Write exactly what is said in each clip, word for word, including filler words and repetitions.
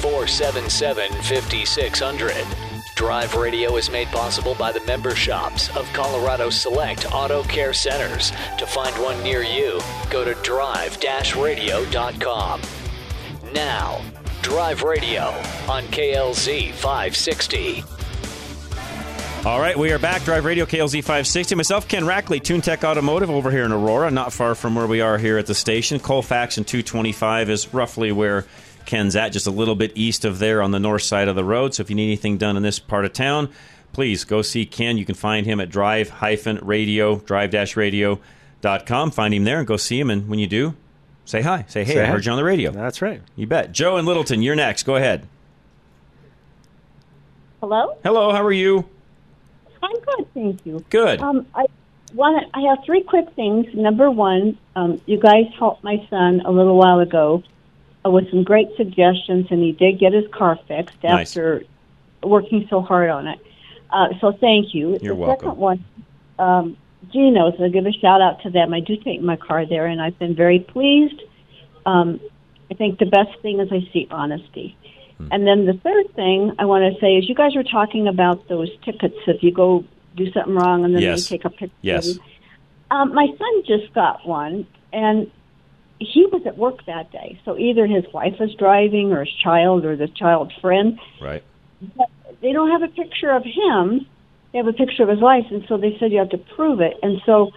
four seven seven, five six zero zero. Drive Radio is made possible by the member shops of Colorado Select Auto Care Centers. To find one near you, go to drive radio dot com. Now, Drive Radio on K L Z five sixty. All right, we are back. Drive Radio, K L Z five sixty. Myself, Ken Rackley, TuneTech Automotive over here in Aurora, not far from where we are here at the station. Colfax and two twenty-five is roughly where Ken's at, just a little bit east of there on the north side of the road. So if you need anything done in this part of town, please go see Ken. You can find him at drive radio, drive radio dot com. Find him there and go see him. And when you do, say hi. Say, hey, say I hi. heard you on the radio. That's right. You bet. Joe in Littleton, you're next. Go ahead. Hello? Hello, how are you? I'm good, thank you. Good. Um, I want I have three quick things. Number one, um, you guys helped my son a little while ago uh, with some great suggestions, and he did get his car fixed nice. after working so hard on it. Uh, so thank you. You're the welcome. Second one, um, Gino's. I'll give a shout out to them. I do take my car there, and I've been very pleased. Um, I think the best thing is I see honesty. And then the third thing I want to say is you guys were talking about those tickets. If you go do something wrong and then yes. they take a picture. Yes. Um, my son just got one, and he was at work that day. So either his wife was driving or his child or the child's friend. Right. But they don't have a picture of him. They have a picture of his license, so they said you have to prove it. And so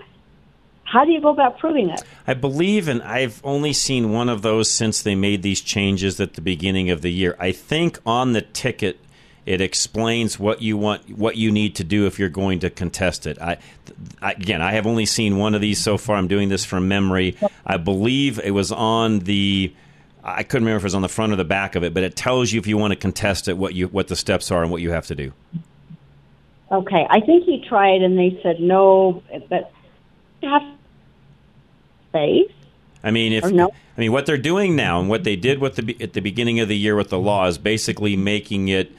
how do you go about proving it? I believe, and I've only seen one of those since they made these changes at the beginning of the year. I think on the ticket, it explains what you want, what you need to do if you're going to contest it. I, I, again, I have only seen one of these so far. I'm doing this from memory. I believe it was on the, I couldn't remember if it was on the front or the back of it, but it tells you if you want to contest it, what you what the steps are and what you have to do. Okay. I think he tried, and they said no, but you have to face. I mean, if no. I mean what they're doing now and what they did with the at the beginning of the year with the law is basically making it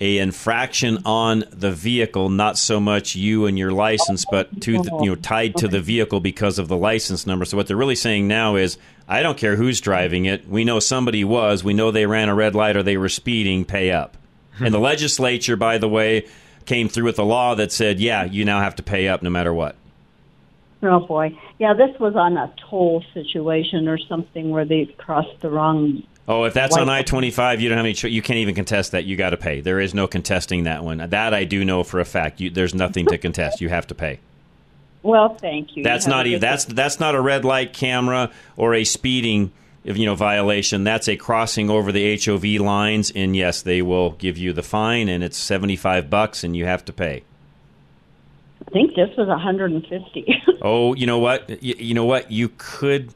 a infraction on the vehicle, not so much you and your license, but to the, you know tied to the vehicle because of the license number. So what they're really saying now is, I don't care who's driving it. We know somebody was. We know they ran a red light or they were speeding. Pay up. And the legislature, by the way, came through with a law that said, yeah, you now have to pay up no matter what. Oh, boy. Yeah, this was on a toll situation or something where they crossed the wrong... Oh, if that's license. On I twenty-five, you don't have any cho- you can't even contest that. You got to pay. There is no contesting that one. That I do know for a fact. You, there's nothing to contest. You have to pay. Well, thank you. That's you not even, that's that's not a red light camera or a speeding, you know, violation. That's a crossing over the H O V lines, and yes, they will give you the fine, and it's seventy-five bucks, and you have to pay. I think this was one hundred fifty. Oh, you know what? You, you know what? You could.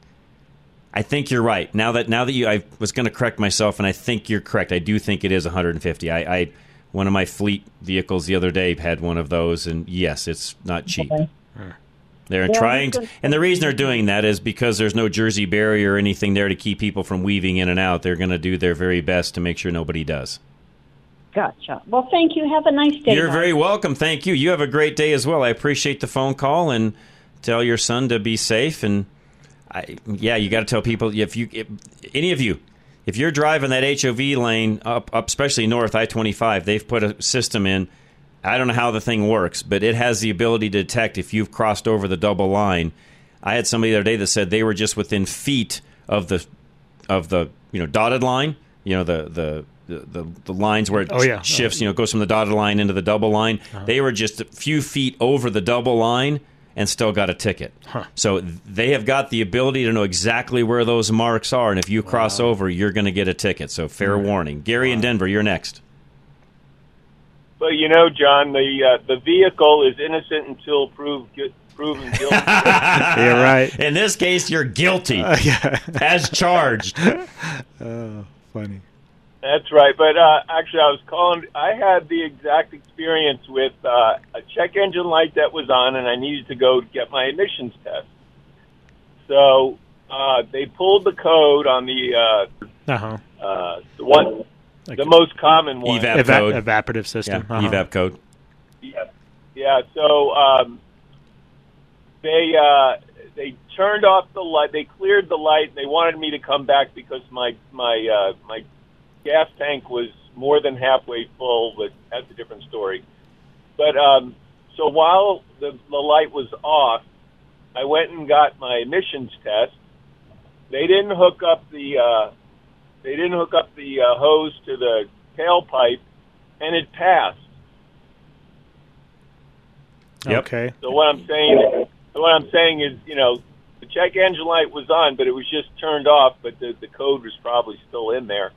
I think you're right. Now that now that you, I was going to correct myself, and I think you're correct. I do think it is one hundred fifty. I, I one of my fleet vehicles the other day had one of those, and yes, it's not cheap. Okay. They're yeah, trying, to, and the reason they're doing that is because there's no Jersey barrier or anything there to keep people from weaving in and out. They're going to do their very best to make sure nobody does. Gotcha. Well, thank you. Have a nice day. You're guys. Very welcome. Thank you. You have a great day as well. I appreciate the phone call, and tell your son to be safe. And I, yeah, you got to tell people if you, if, any of you, if you're driving that H O V lane up, up especially north I twenty-five, they've put a system in. I don't know how the thing works, but it has the ability to detect if you've crossed over the double line. I had somebody the other day that said they were just within feet of the, of the you know dotted line, you know the the. The, the the lines where it oh, yeah. shifts, you know, goes from the dotted line into the double line. Uh-huh. They were just a few feet over the double line and still got a ticket. Huh. So they have got the ability to know exactly where those marks are, and if you cross wow. over, you're going to get a ticket. So fair yeah. warning. Gary wow. in Denver, you're next. Well, you know, John, the uh, the vehicle is innocent until proved guilty. Proven guilty. You're right. In this case, you're guilty uh, yeah. as charged. Oh, funny. That's right. But uh, actually, I was calling. I had the exact experience with uh, a check engine light that was on, and I needed to go get my emissions test. So uh, they pulled the code on the uh, uh-huh. uh, the one, like the most common one, evap Eva- code, evaporative system, yeah. uh-huh. evap code. Yeah, yeah. So um, they uh, they. turned off the light. They cleared the light. They wanted me to come back because my my uh, my gas tank was more than halfway full, but that's a different story. But um, so while the, the light was off, I went and got my emissions test. They didn't hook up the uh, they didn't hook up the uh, hose to the tailpipe, and it passed. Okay. So what I'm saying, so what I'm saying is, you know. The check engine light was on, but it was just turned off, but the, the code was probably still in there.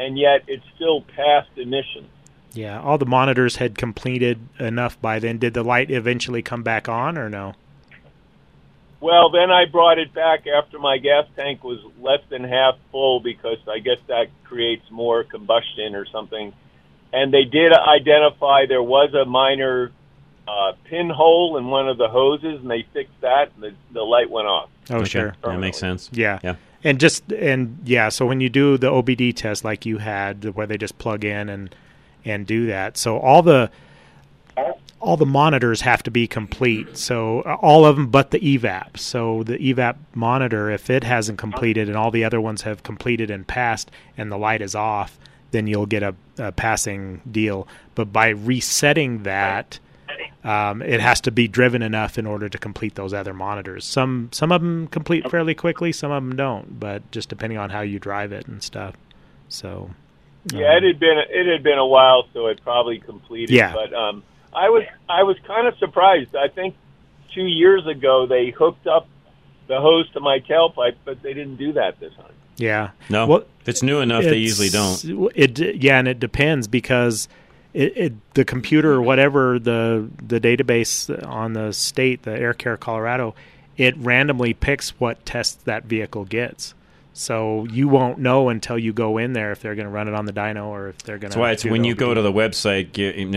And yet it still passed emissions. Yeah, all the monitors had completed enough by then. Did the light eventually come back on or no? Well, then I brought it back after my gas tank was less than half full because I guess that creates more combustion or something. And they did identify there was a minor Uh, pinhole in one of the hoses, and they fixed that, and the, the light went off. Oh, sure. That makes sense. Yeah. yeah. And just, and yeah, so when you do the O B D test like you had, where they just plug in and, and do that, so all the all the monitors have to be complete, so all of them but the E VAP. So the E VAP monitor, if it hasn't completed and all the other ones have completed and passed and the light is off, then you'll get a, a passing deal. But by resetting that, Um, it has to be driven enough in order to complete those other monitors. Some some of them complete fairly quickly, some of them don't, but just depending on how you drive it and stuff. So, um, yeah, it had been it had been a while, so it probably completed. Yeah. But um, I was I was kind of surprised. I think two years ago they hooked up the hose to my tailpipe, but they didn't do that this time. Yeah, no, well, if it's new enough, it's, they usually don't. It yeah, and it depends because. It, it, the computer or whatever, the the database on the state, the AirCare Colorado, it randomly picks what tests that vehicle gets. So you won't know until you go in there if they're going to run it on the dyno or if they're going to. That's why it's when you go to the website,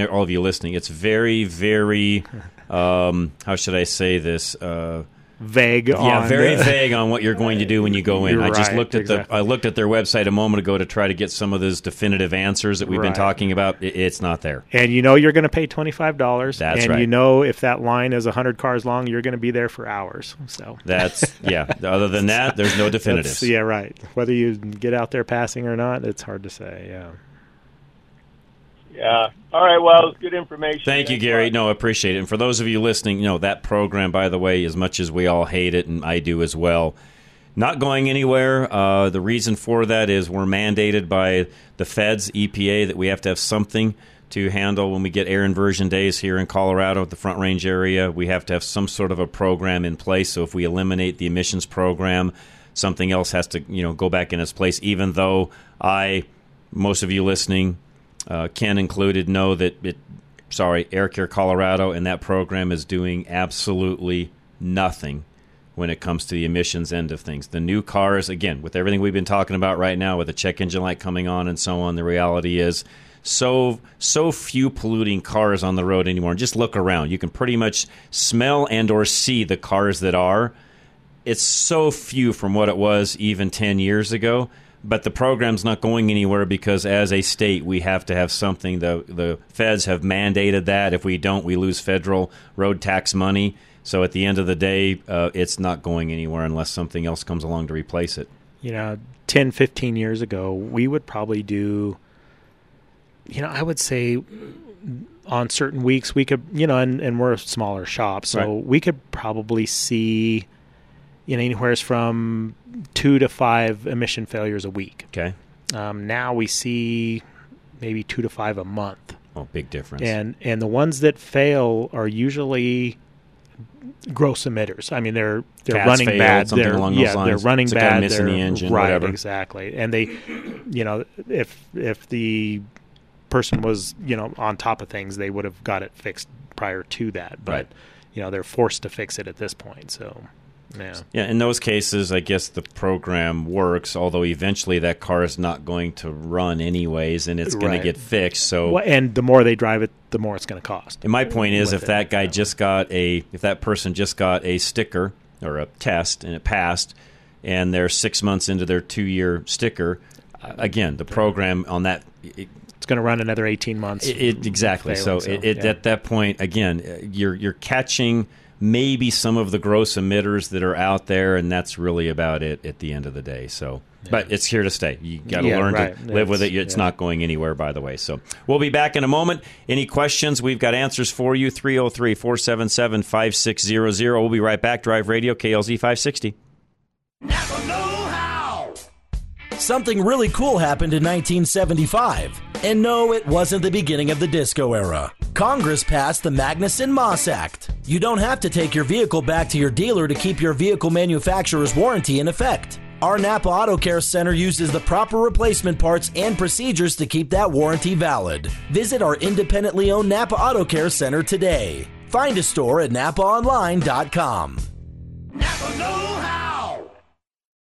all of you listening, it's very, very, um, how should I say this? Uh, vague yeah, on yeah very the, vague on what you're going to do when you go in. I just right, looked at exactly. the I looked at their website a moment ago to try to get some of those definitive answers that we've right. been talking about. It's not there, and you know you're going to pay twenty-five dollars. That's and right. You know if that line is one hundred cars long, you're going to be there for hours. So that's yeah other than that, there's no definitives. Yeah, right. Whether you get out there passing or not, it's hard to say. Yeah. Yeah. All right. Well, it's good information. Thank you, Gary. No, I appreciate it. And for those of you listening, you know, that program, by the way, as much as we all hate it, and I do as well, not going anywhere. Uh, the reason for that is we're mandated by the feds, E P A, that we have to have something to handle when we get air inversion days here in Colorado, the Front Range area. We have to have some sort of a program in place. So if we eliminate the emissions program, something else has to, you know, go back in its place, even though I, most of you listening, Uh, Ken included, know that it. Sorry, AirCare Colorado and that program is doing absolutely nothing when it comes to the emissions end of things. The new cars, again, with everything we've been talking about right now, with the check engine light coming on and so on, the reality is so so few polluting cars on the road anymore. And just look around; you can pretty much smell and or see the cars that are. It's so few from what it was even ten years ago. But the program's not going anywhere because, as a state, we have to have something. The the feds have mandated that. If we don't, we lose federal road tax money. So at the end of the day, uh, it's not going anywhere unless something else comes along to replace it. You know, ten, fifteen years ago, we would probably do, you know, I would say on certain weeks we could, you know, and, and we're a smaller shop, so right. we could probably see, you know, anywhere from two to five emission failures a week. Okay. Um, now we see maybe two to five a month. Oh, big difference. And and the ones that fail are usually gross emitters. I mean, they're they're Cats running failed, bad. Something they're, along those yeah, lines. They're running it's bad. Like missing they're the engine, right, whatever. Exactly. And they, you know, if if the person was, you know, on top of things, they would have got it fixed prior to that. But right. you know, they're forced to fix it at this point. So. Yeah. Yeah. In those cases, I guess the program works, although eventually that car is not going to run anyways, and it's going right. to get fixed. So, well, and the more they drive it, the more it's going to cost. And my point is, With if it, that guy yeah. just got a, if that person just got a sticker or a test and it passed, and they're six months into their two-year sticker, again, the program on that. It, It's going to run another eighteen months. It, exactly. Failing, so so it, yeah. at that point, again, you're you're catching maybe some of the gross emitters that are out there, and that's really about it at the end of the day. So, yeah. But it's here to stay. You got to yeah, learn right. to live it's, with it. It's yeah. not going anywhere, by the way. So we'll be back in a moment. Any questions? We've got answers for you. three oh three, four seven seven, five six zero zero. We'll be right back. Drive Radio, K L Z five sixty. Never know how. Something really cool happened in nineteen seventy-five. And no, it wasn't the beginning of the disco era. Congress passed the Magnuson-Moss Act. You don't have to take your vehicle back to your dealer to keep your vehicle manufacturer's warranty in effect. Our Napa Auto Care Center uses the proper replacement parts and procedures to keep that warranty valid. Visit our independently owned Napa Auto Care Center today. Find a store at napa online dot com. Napa know how!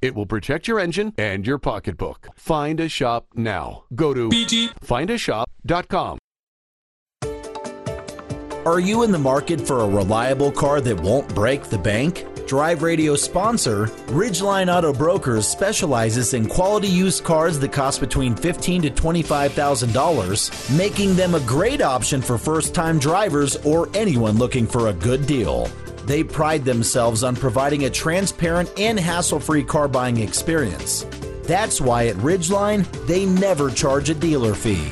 It will protect your engine and your pocketbook. Find a shop now. Go to b g find a shop dot com. Are you in the market for a reliable car that won't break the bank? Drive Radio sponsor, Ridgeline Auto Brokers, specializes in quality used cars that cost between fifteen thousand dollars to twenty-five thousand dollars, making them a great option for first-time drivers or anyone looking for a good deal. They pride themselves on providing a transparent and hassle-free car buying experience. That's why at Ridgeline, they never charge a dealer fee.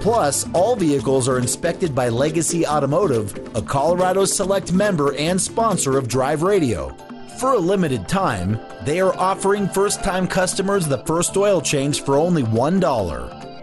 Plus, all vehicles are inspected by Legacy Automotive, a Colorado Select member and sponsor of Drive Radio. For a limited time, they are offering first-time customers the first oil change for only one dollar.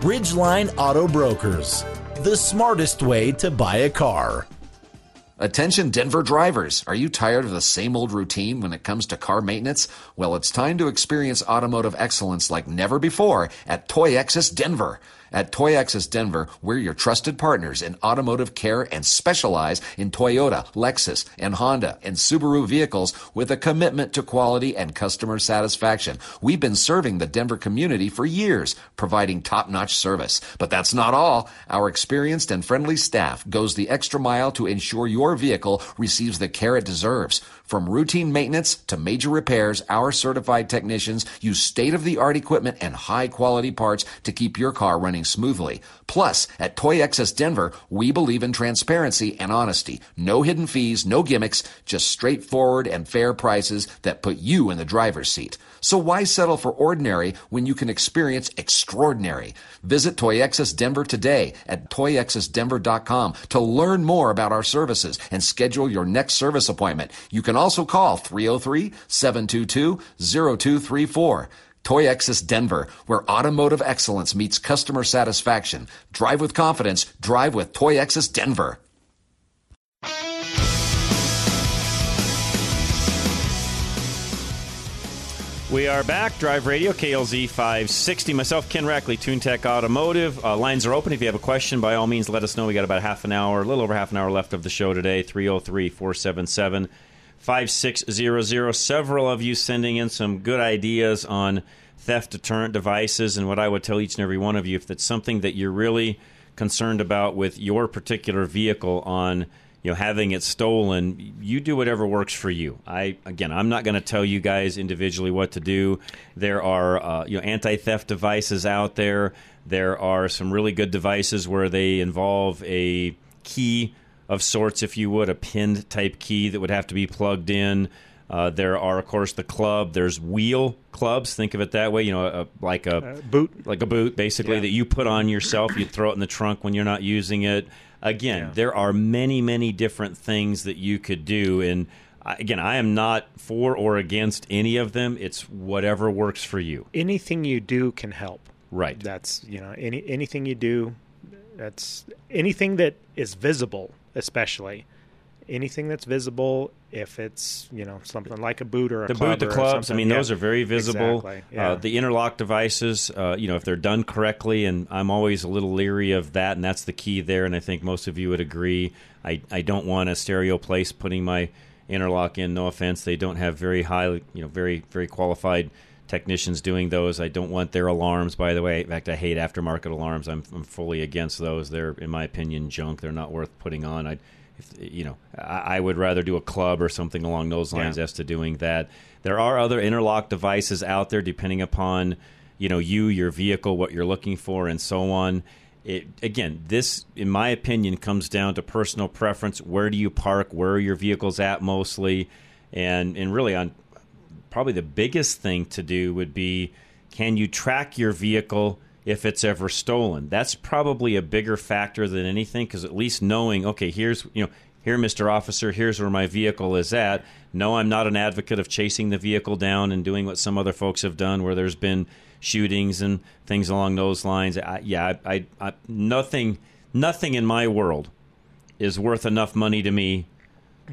Ridgeline Auto Brokers, the smartest way to buy a car. Attention Denver drivers, are you tired of the same old routine when it comes to car maintenance? Well, it's time to experience automotive excellence like never before at ToyExus Denver. At ToyExus Denver, we're your trusted partners in automotive care and specialize in Toyota, Lexus, and Honda and Subaru vehicles with a commitment to quality and customer satisfaction. We've been serving the Denver community for years, providing top-notch service. But that's not all. Our experienced and friendly staff goes the extra mile to ensure your vehicle receives the care it deserves. From routine maintenance to major repairs, our certified technicians use state-of-the-art equipment and high-quality parts to keep your car running running smoothly. Plus, at ToyExus Denver, we believe in transparency and honesty. No hidden fees, no gimmicks, just straightforward and fair prices that put you in the driver's seat. So why settle for ordinary when you can experience extraordinary? Visit ToyExus Denver today at toy exus denver dot com to learn more about our services and schedule your next service appointment. You can also call three oh three, seven two two, oh two three four. ToyExus Denver, where automotive excellence meets customer satisfaction. Drive with confidence. Drive with ToyExus Denver. We are back. Drive Radio, K L Z five sixty. Myself, Ken Rackley, TuneTech Automotive. Uh, lines are open. If you have a question, by all means, let us know. We got about half an hour, a little over half an hour left of the show today. three oh three, four seven seven, five six zero zero. Several of you sending in some good ideas on theft deterrent devices. And what I would tell each and every one of you, if that's something that you're really concerned about with your particular vehicle on, you know, having it stolen, you do whatever works for you. I again, I'm not going to tell you guys individually what to do. There are uh, you know, anti-theft devices out there. There are some really good devices where they involve a key of sorts, if you would, a pinned type key that would have to be plugged in. Uh, there are, of course, the club. There's wheel clubs. Think of it that way. You know, a, like a uh, boot, like a boot, basically, yeah, that you put on yourself. You throw it in the trunk when you're not using it. Again, yeah, there are many, many different things that you could do. And, again, I am not for or against any of them. It's whatever works for you. Anything you do can help. Right. That's, you know, any anything you do, that's anything that is visible, especially. Anything that's visible, if it's, you know, something like a boot or a the club. The boot, the clubs, I mean, yeah, those are very visible. Exactly. Yeah. Uh, the interlock devices, uh, you know, if they're done correctly, and I'm always a little leery of that, and that's the key there, and I think most of you would agree. I, I don't want a stereo place putting my interlock in, no offense. They don't have very high, you know, very, very qualified technicians doing those. I don't want their alarms, by the way. In fact, I hate aftermarket alarms. I'm, I'm fully against those. They're, in my opinion, junk. They're not worth putting on. I'd If, you know, I would rather do a club or something along those lines, yeah, as to doing that. There are other interlock devices out there, depending upon, you know, you, your vehicle, what you're looking for, and so on. It, again, this, in my opinion, comes down to personal preference. Where do you park? Where are your vehicles at mostly? And and really, on probably the biggest thing to do would be, can you track your vehicle if it's ever stolen? That's probably a bigger factor than anything, because at least knowing, okay, here's, you know, here, Mister Officer, here's where my vehicle is at. No, I'm not an advocate of chasing the vehicle down and doing what some other folks have done where there's been shootings and things along those lines. I, yeah, I, I, I, nothing, nothing in my world is worth enough money to me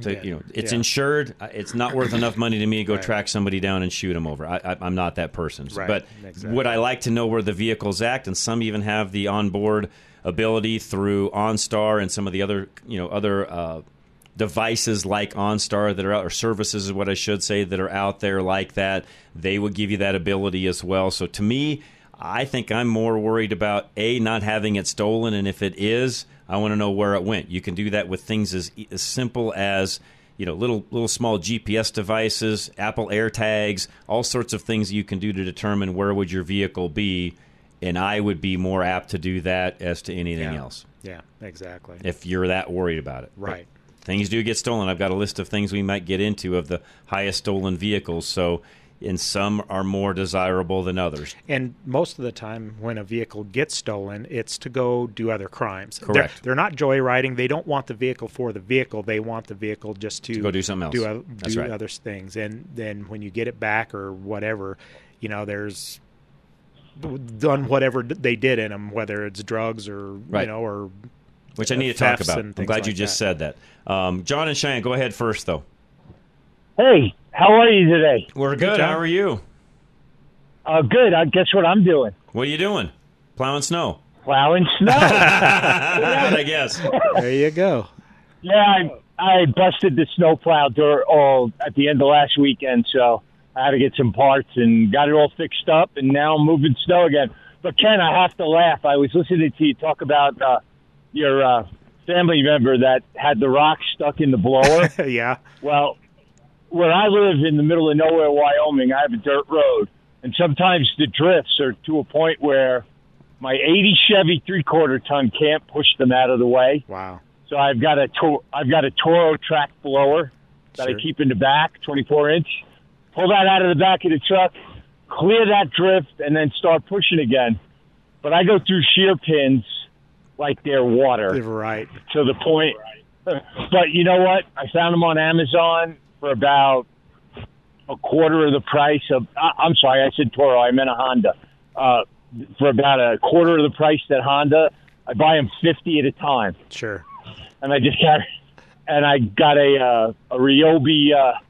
to, yeah, you know, it's, yeah, insured. It's not worth enough money to me to go, right, track somebody down and shoot them over. I, I, I'm not that person. Right. But exactly, would I like to know where the vehicle's at? And some even have the onboard ability through OnStar and some of the other, you know, other uh, devices like OnStar that are out, or services is what I should say, that are out there like that. They would give you that ability as well. So to me, I think I'm more worried about, A, not having it stolen, and if it is, I want to know where it went. You can do that with things as, as simple as, you know, little little small G P S devices, Apple AirTags, all sorts of things you can do to determine where would your vehicle be, and I would be more apt to do that as to anything, yeah, else. Yeah, exactly. If you're that worried about it. Right. But things do get stolen. I've got a list of things we might get into of the highest stolen vehicles, so... and some are more desirable than others. And most of the time when a vehicle gets stolen, it's to go do other crimes. Correct. They're, they're not joyriding. They don't want the vehicle for the vehicle. They want the vehicle just to, to go do something else. Do, uh, That's do right. other things. And then when you get it back or whatever, you know, there's done whatever they did in them, whether it's drugs or, right, you know, or which I need to talk about. I'm glad like you just that. said that. Um, John and Cheyenne, go ahead first, though. Hey, how are you today? We're good. How are you? Uh, good. I guess what I'm doing. What are you doing? Plowing snow. Plowing snow. That's what I guess. There you go. Yeah, I, I busted the snow plow door all at the end of last weekend, so I had to get some parts and got it all fixed up, and now I'm moving snow again. But, Ken, I have to laugh. I was listening to you talk about uh, your uh, family member that had the rock stuck in the blower. Yeah. Well... where I live in the middle of nowhere, Wyoming, I have a dirt road. And sometimes the drifts are to a point where my eighty Chevy three-quarter ton can't push them out of the way. Wow. So I've got a to- I've got a Toro track blower that sure. I keep in the back, twenty-four inch. Pull that out of the back of the truck, clear that drift, and then start pushing again. But I go through shear pins like they're water. Right. To the point. Right. But you know what? I found them on Amazon for about a quarter of the price of – I'm sorry, I said Toro. I meant a Honda. Uh, for about a quarter of the price that Honda, I buy them fifty at a time. Sure. And I just got – and I got a, uh, a Ryobi uh, –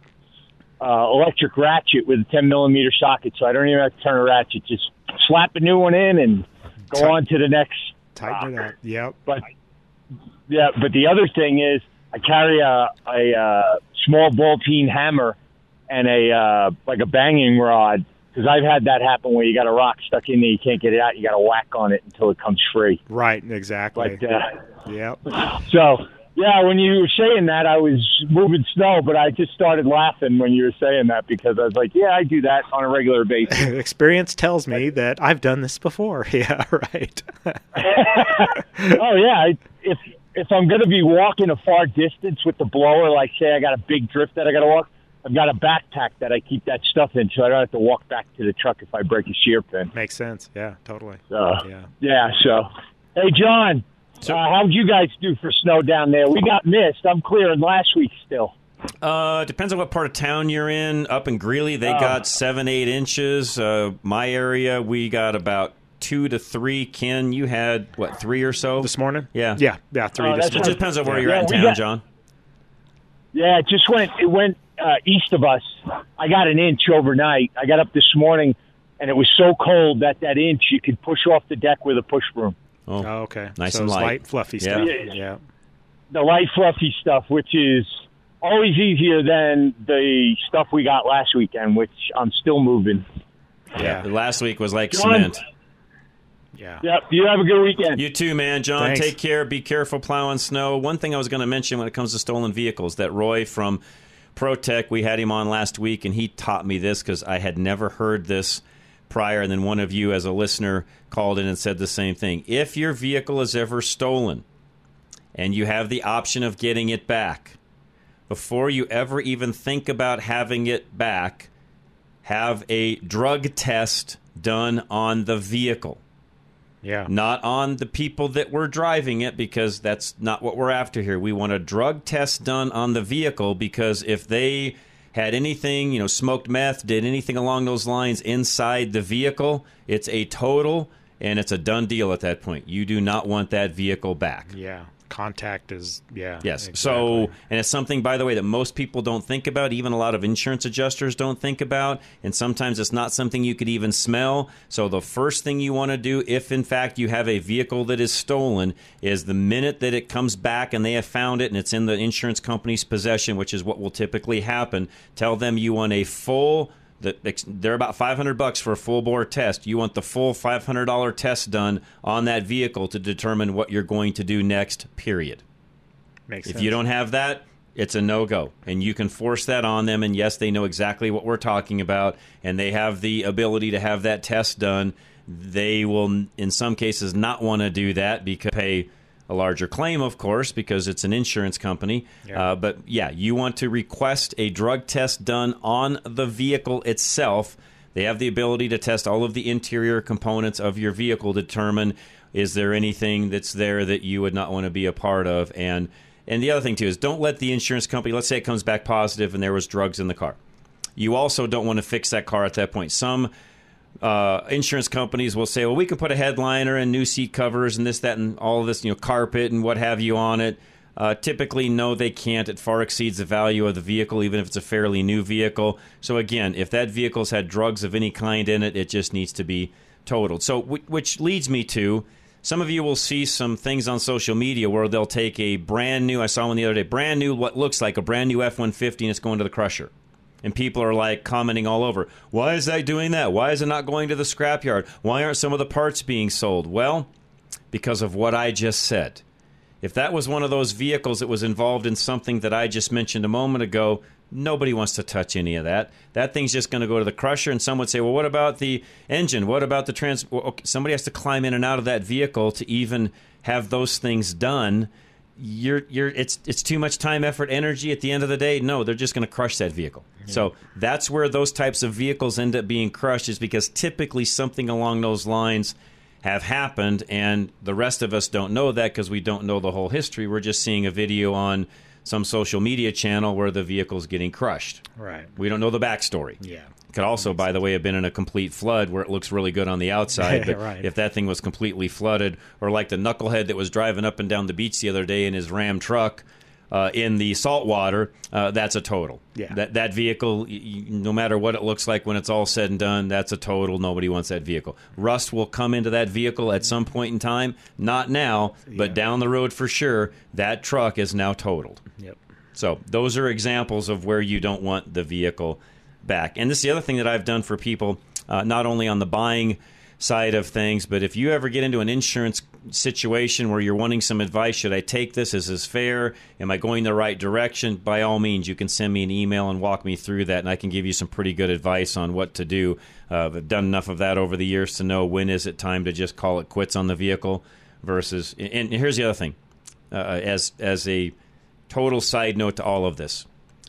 Uh, electric ratchet with a ten millimeter socket, so I don't even have to turn a ratchet. Just slap a new one in and go Tight, on to the next. Tighten it up. Yep. But yeah, but the other thing is I carry a a, a small ball peen hammer and a uh, like a banging rod because I've had that happen where you got a rock stuck in there, you can't get it out, you got to whack on it until it comes free. Right. Exactly. Like, uh, yep. So. Yeah, when you were saying that, I was moving snow, but I just started laughing when you were saying that because I was like, yeah, I do that on a regular basis. Experience tells me that I've done this before. Yeah, right. Oh, yeah. If if I'm going to be walking a far distance with the blower, like, say I got a big drift that I got to walk, I've got a backpack that I keep that stuff in so I don't have to walk back to the truck if I break a shear pin. Makes sense. Yeah, totally. So, yeah. yeah, so. Hey, John. So, uh, how'd you guys do for snow down there? We got missed. I'm clearing last week still. Uh, depends on what part of town you're in. Up in Greeley, they uh, got seven, eight inches. Uh, my area, we got about two to three. Ken, you had, what, three or so? This morning? Yeah. Yeah, yeah three uh, this morning. It just depends on where yeah, you're yeah, at in town, got, John. Yeah, it just went, it went uh, east of us. I got an inch overnight. I got up this morning, and it was so cold that that inch you could push off the deck with a push broom. Oh, oh, okay. Nice so and light. light, fluffy stuff. Yeah. yeah, the light, fluffy stuff, which is always easier than the stuff we got last weekend, which I'm still moving. Yeah, yeah. Last week was like John, cement. Yeah. Yep. You have a good weekend. You too, man. John, Thanks. Take care. Be careful plowing snow. One thing I was going to mention when it comes to stolen vehicles, that Roy from ProTech, we had him on last week, and he taught me this because I had never heard this prior, and then one of you as a listener called in and said the same thing. If your vehicle is ever stolen and you have the option of getting it back, before you ever even think about having it back, have a drug test done on the vehicle. Yeah. Not on the people that were driving it, because that's not what we're after here. We want a drug test done on the vehicle, because if they had anything, you know, smoked meth, did anything along those lines inside the vehicle, it's a total and it's a done deal at that point. You do not want that vehicle back. Yeah. Contact is, yeah. Yes. Exactly. So, and it's something, by the way, that most people don't think about. Even a lot of insurance adjusters don't think about. And sometimes it's not something you could even smell. So the first thing you want to do, if in fact you have a vehicle that is stolen, is the minute that it comes back and they have found it and it's in the insurance company's possession, which is what will typically happen, tell them you want a full, they're about five hundred bucks for a full bore test. You want the full five hundred dollars test done on that vehicle to determine what you're going to do next, period. Makes sense. If you don't have that, it's a no-go, and you can force that on them, and yes, they know exactly what we're talking about, and they have the ability to have that test done. They will, in some cases, not want to do that because pay a larger claim, of course, because it's an insurance company. Yeah. Uh, but, yeah, you want to request a drug test done on the vehicle itself. They have the ability to test all of the interior components of your vehicle to determine is there anything that's there that you would not want to be a part of. And, and the other thing, too, is don't let the insurance company, let's say it comes back positive and there was drugs in the car. You also don't want to fix that car at that point. Some Uh, insurance companies will say, well, we can put a headliner and new seat covers and this, that, and all of this, you know, carpet and what have you on it. Uh, typically, no, they can't. It far exceeds the value of the vehicle, even if it's a fairly new vehicle. So, again, if that vehicle's had drugs of any kind in it, it just needs to be totaled. So, w- which leads me to, some of you will see some things on social media where they'll take a brand new, I saw one the other day, brand new, what looks like a brand new F one fifty, and it's going to the crusher. And people are, like, commenting all over. Why is that doing that? Why is it not going to the scrapyard? Why aren't some of the parts being sold? Well, because of what I just said. If that was one of those vehicles that was involved in something that I just mentioned a moment ago, nobody wants to touch any of that. That thing's just going to go to the crusher, and some would say, well, what about the engine? What about the trans... Well, okay, somebody has to climb in and out of that vehicle to even have those things done. You're, you're, it's, it's too much time, effort, energy. At the end of the day, no, they're just going to crush that vehicle. Yeah. So that's where those types of vehicles end up being crushed, is because typically something along those lines have happened, and the rest of us don't know that because we don't know the whole history. We're just seeing a video on some social media channel where the vehicle's getting crushed. Right. We don't know the backstory. Yeah. It could also, by the way, have been in a complete flood where it looks really good on the outside, but right. if that thing was completely flooded, or like the knucklehead that was driving up and down the beach the other day in his Ram truck uh, in the salt water, uh, that's a total. Yeah. That, that vehicle, you, no matter what it looks like when it's all said and done, that's a total. Nobody wants that vehicle. Rust will come into that vehicle at some point in time. Not now, but yeah. down the road for sure, that truck is now totaled. Yep. So those are examples of where you don't want the vehicle back. And this is the other thing that I've done for people, uh, not only on the buying side of things, but if you ever get into an insurance situation where you're wanting some advice, should I take this? Is this fair? Am I going the right direction? By all means, you can send me an email and walk me through that, and I can give you some pretty good advice on what to do. Uh, I've done enough of that over the years to know when is it time to just call it quits on the vehicle versus... And here's the other thing, uh, as as a total side note to all of this,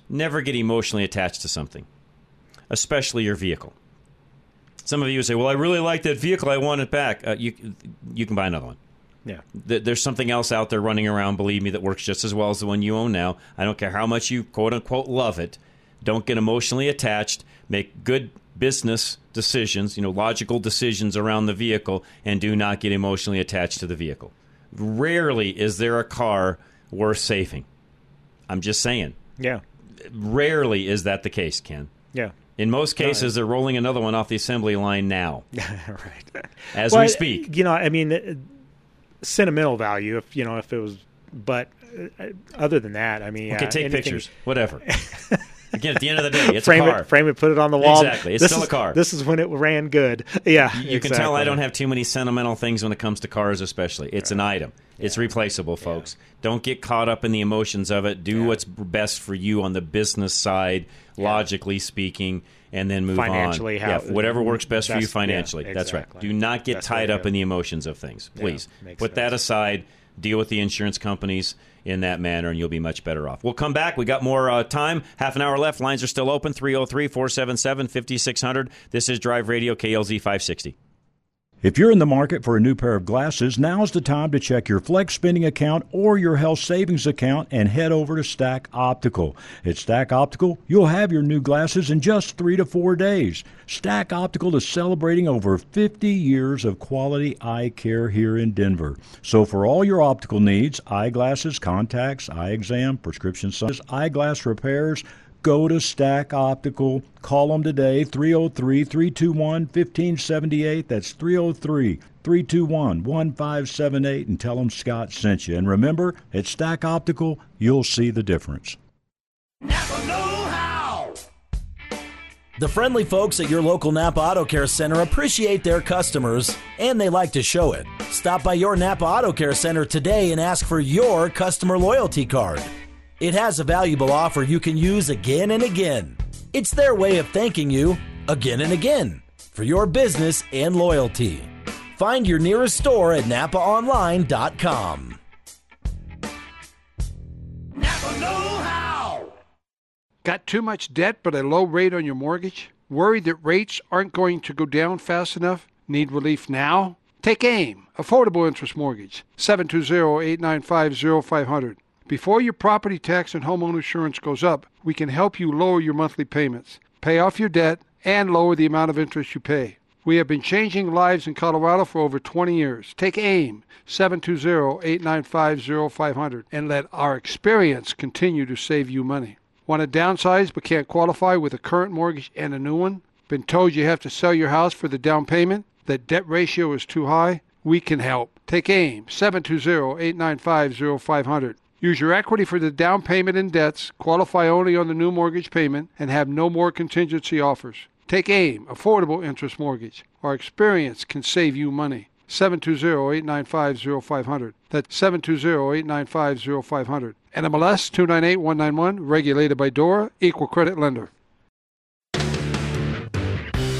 never get emotionally attached to something, especially your vehicle. Some of you say, well, I really like that vehicle. I want it back. Uh, you you can buy another one. Yeah. Th- there's something else out there running around, believe me, that works just as well as the one you own now. I don't care how much you, quote, unquote, love it. Don't get emotionally attached. Make good business decisions, you know, logical decisions around the vehicle, and do not get emotionally attached to the vehicle. Rarely is there a car worth saving. I'm just saying. Yeah. Rarely is that the case, Ken. Yeah. In most cases, they're rolling another one off the assembly line now, right? As well, we speak. You know, I mean, sentimental value. If you know, if it was, but other than that, I mean, okay, uh, take anything. Pictures, whatever. Again, at the end of the day, it's frame a car. It, frame it, put it on the wall. Exactly, it's this still is, a car. This is when it ran good. Yeah, you, you exactly. can tell I don't have too many sentimental things when it comes to cars, especially. It's right. an item. Yeah. It's replaceable, folks. Yeah. Don't get caught up in the emotions of it. Do yeah. what's best for you on the business side, yeah. logically speaking, and then move financially, on. Financially, how? Yeah, whatever works best for you financially. Yeah, exactly. That's right. Do not get That's tied up in the emotions of things. Please yeah, put sense. that aside. Deal with the insurance companies in that manner, and you'll be much better off. We'll come back. We got more uh, time. Half an hour left. Lines are still open. three oh three, four seven seven, five six zero zero. This is Drive Radio K L Z five sixty. If you're in the market for a new pair of glasses, now's the time to check your Flex Spending Account or your Health Savings Account and head over to Stack Optical. At Stack Optical, you'll have your new glasses in just three to four days. Stack Optical is celebrating over fifty years of quality eye care here in Denver. So for all your optical needs, eyeglasses, contacts, eye exam, prescription sunglasses, eyeglass repairs, go to Stack Optical. Call them today, three oh three, three two one, one five seven eight. That's three oh three, three two one, one five seven eight, and tell them Scott sent you. And remember, at Stack Optical, you'll see the difference. Napa know-how. The friendly folks at your local Napa Auto Care Center appreciate their customers, and they like to show it. Stop by your Napa Auto Care Center today and ask for your customer loyalty card. It has a valuable offer you can use again and again. It's their way of thanking you again and again for your business and loyalty. Find your nearest store at napa online dot com. Napa know-how. Got too much debt but a low rate on your mortgage? Worried that rates aren't going to go down fast enough? Need relief now? Take AIM, Affordable Interest Mortgage, seven two zero, eight nine five, zero five zero zero. Before your property tax and homeowner insurance goes up, we can help you lower your monthly payments, pay off your debt, and lower the amount of interest you pay. We have been changing lives in Colorado for over twenty years. Take AIM, seven two zero, eight nine five, zero five zero zero, and let our experience continue to save you money. Want to downsize but can't qualify with a current mortgage and a new one? Been told you have to sell your house for the down payment? That debt ratio is too high? We can help. Take AIM, seven two zero, eight nine five, zero five zero zero. Use your equity for the down payment and debts, qualify only on the new mortgage payment, and have no more contingency offers. Take AIM, Affordable Interest Mortgage. Our experience can save you money. seven two zero, eight nine five, zero five zero zero. That's seven two zero, eight nine five, zero five zero zero. N M L S two nine eight one nine one, regulated by DORA, equal credit lender.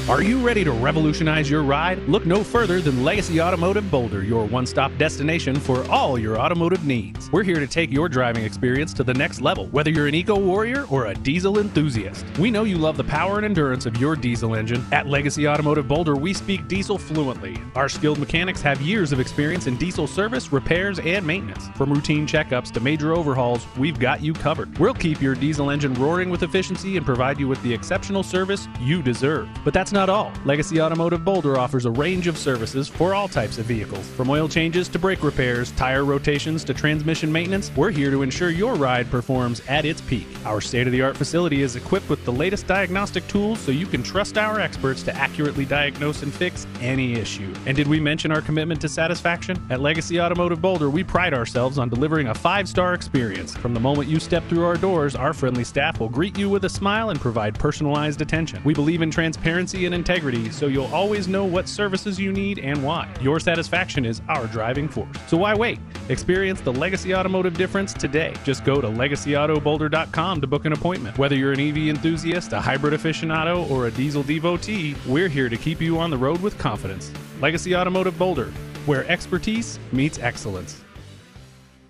Are you ready to revolutionize your ride? Look no further than Legacy Automotive Boulder, your one-stop destination for all your automotive needs. We're here to take your driving experience to the next level, whether you're an eco-warrior or a diesel enthusiast. We know you love the power and endurance of your diesel engine. At Legacy Automotive Boulder, we speak diesel fluently. Our skilled mechanics have years of experience in diesel service, repairs, and maintenance. From routine checkups to major overhauls, we've got you covered. We'll keep your diesel engine roaring with efficiency and provide you with the exceptional service you deserve. But that's not all. Legacy Automotive Boulder offers a range of services for all types of vehicles. From oil changes to brake repairs, tire rotations to transmission maintenance, we're here to ensure your ride performs at its peak. Our state-of-the-art facility is equipped with the latest diagnostic tools so you can trust our experts to accurately diagnose and fix any issue. And did we mention our commitment to satisfaction? At Legacy Automotive Boulder, we pride ourselves on delivering a five-star experience. From the moment you step through our doors, our friendly staff will greet you with a smile and provide personalized attention. We believe in transparency and integrity, so you'll always know what services you need and why. Your satisfaction is our driving force. So why wait? Experience the Legacy Automotive difference today. Just go to legacy auto boulder dot com to book an appointment. Whether you're an E V enthusiast, a hybrid aficionado, or a diesel devotee, we're here to keep you on the road with confidence. Legacy Automotive Boulder, where expertise meets excellence.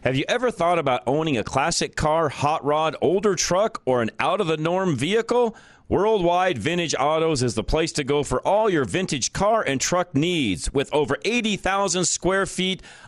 Have you ever thought about owning a classic car, hot rod, older truck, or an out-of-the-norm vehicle? Worldwide Vintage Autos is the place to go for all your vintage car and truck needs. With over eighty thousand square feet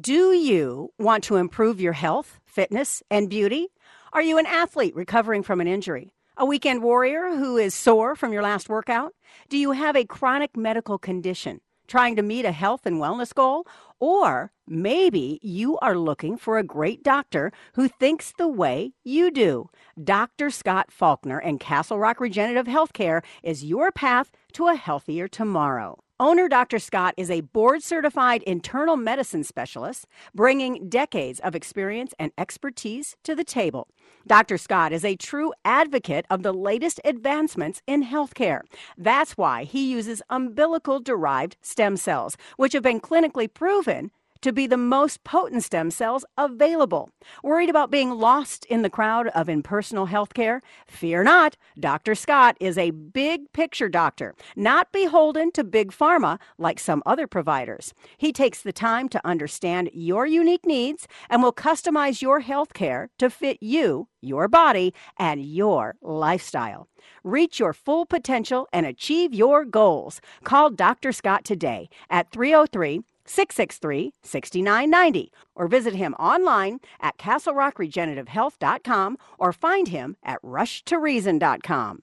Do you want to improve your health, fitness, and beauty? Are you an athlete recovering from an injury? A weekend warrior who is sore from your last workout? Do you have a chronic medical condition, trying to meet a health and wellness goal? Or maybe you are looking for a great doctor who thinks the way you do. Doctor Scott Faulkner and Castle Rock Regenerative Healthcare is your path to a healthier tomorrow. Owner Doctor Scott is a board-certified internal medicine specialist, bringing decades of experience and expertise to the table. Doctor Scott is a true advocate of the latest advancements in healthcare. That's why he uses umbilical-derived stem cells, which have been clinically proven to be the most potent stem cells available. Worried about being lost in the crowd of impersonal healthcare? Fear not. Doctor Scott is a big picture doctor, not beholden to big pharma like some other providers. He takes the time to understand your unique needs and will customize your healthcare to fit you, your body, and your lifestyle. Reach your full potential and achieve your goals. Call Doctor Scott today at three oh three, six six three, six nine nine zero or visit him online at castle rock regenerative health dot com or find him at rush to reason dot com.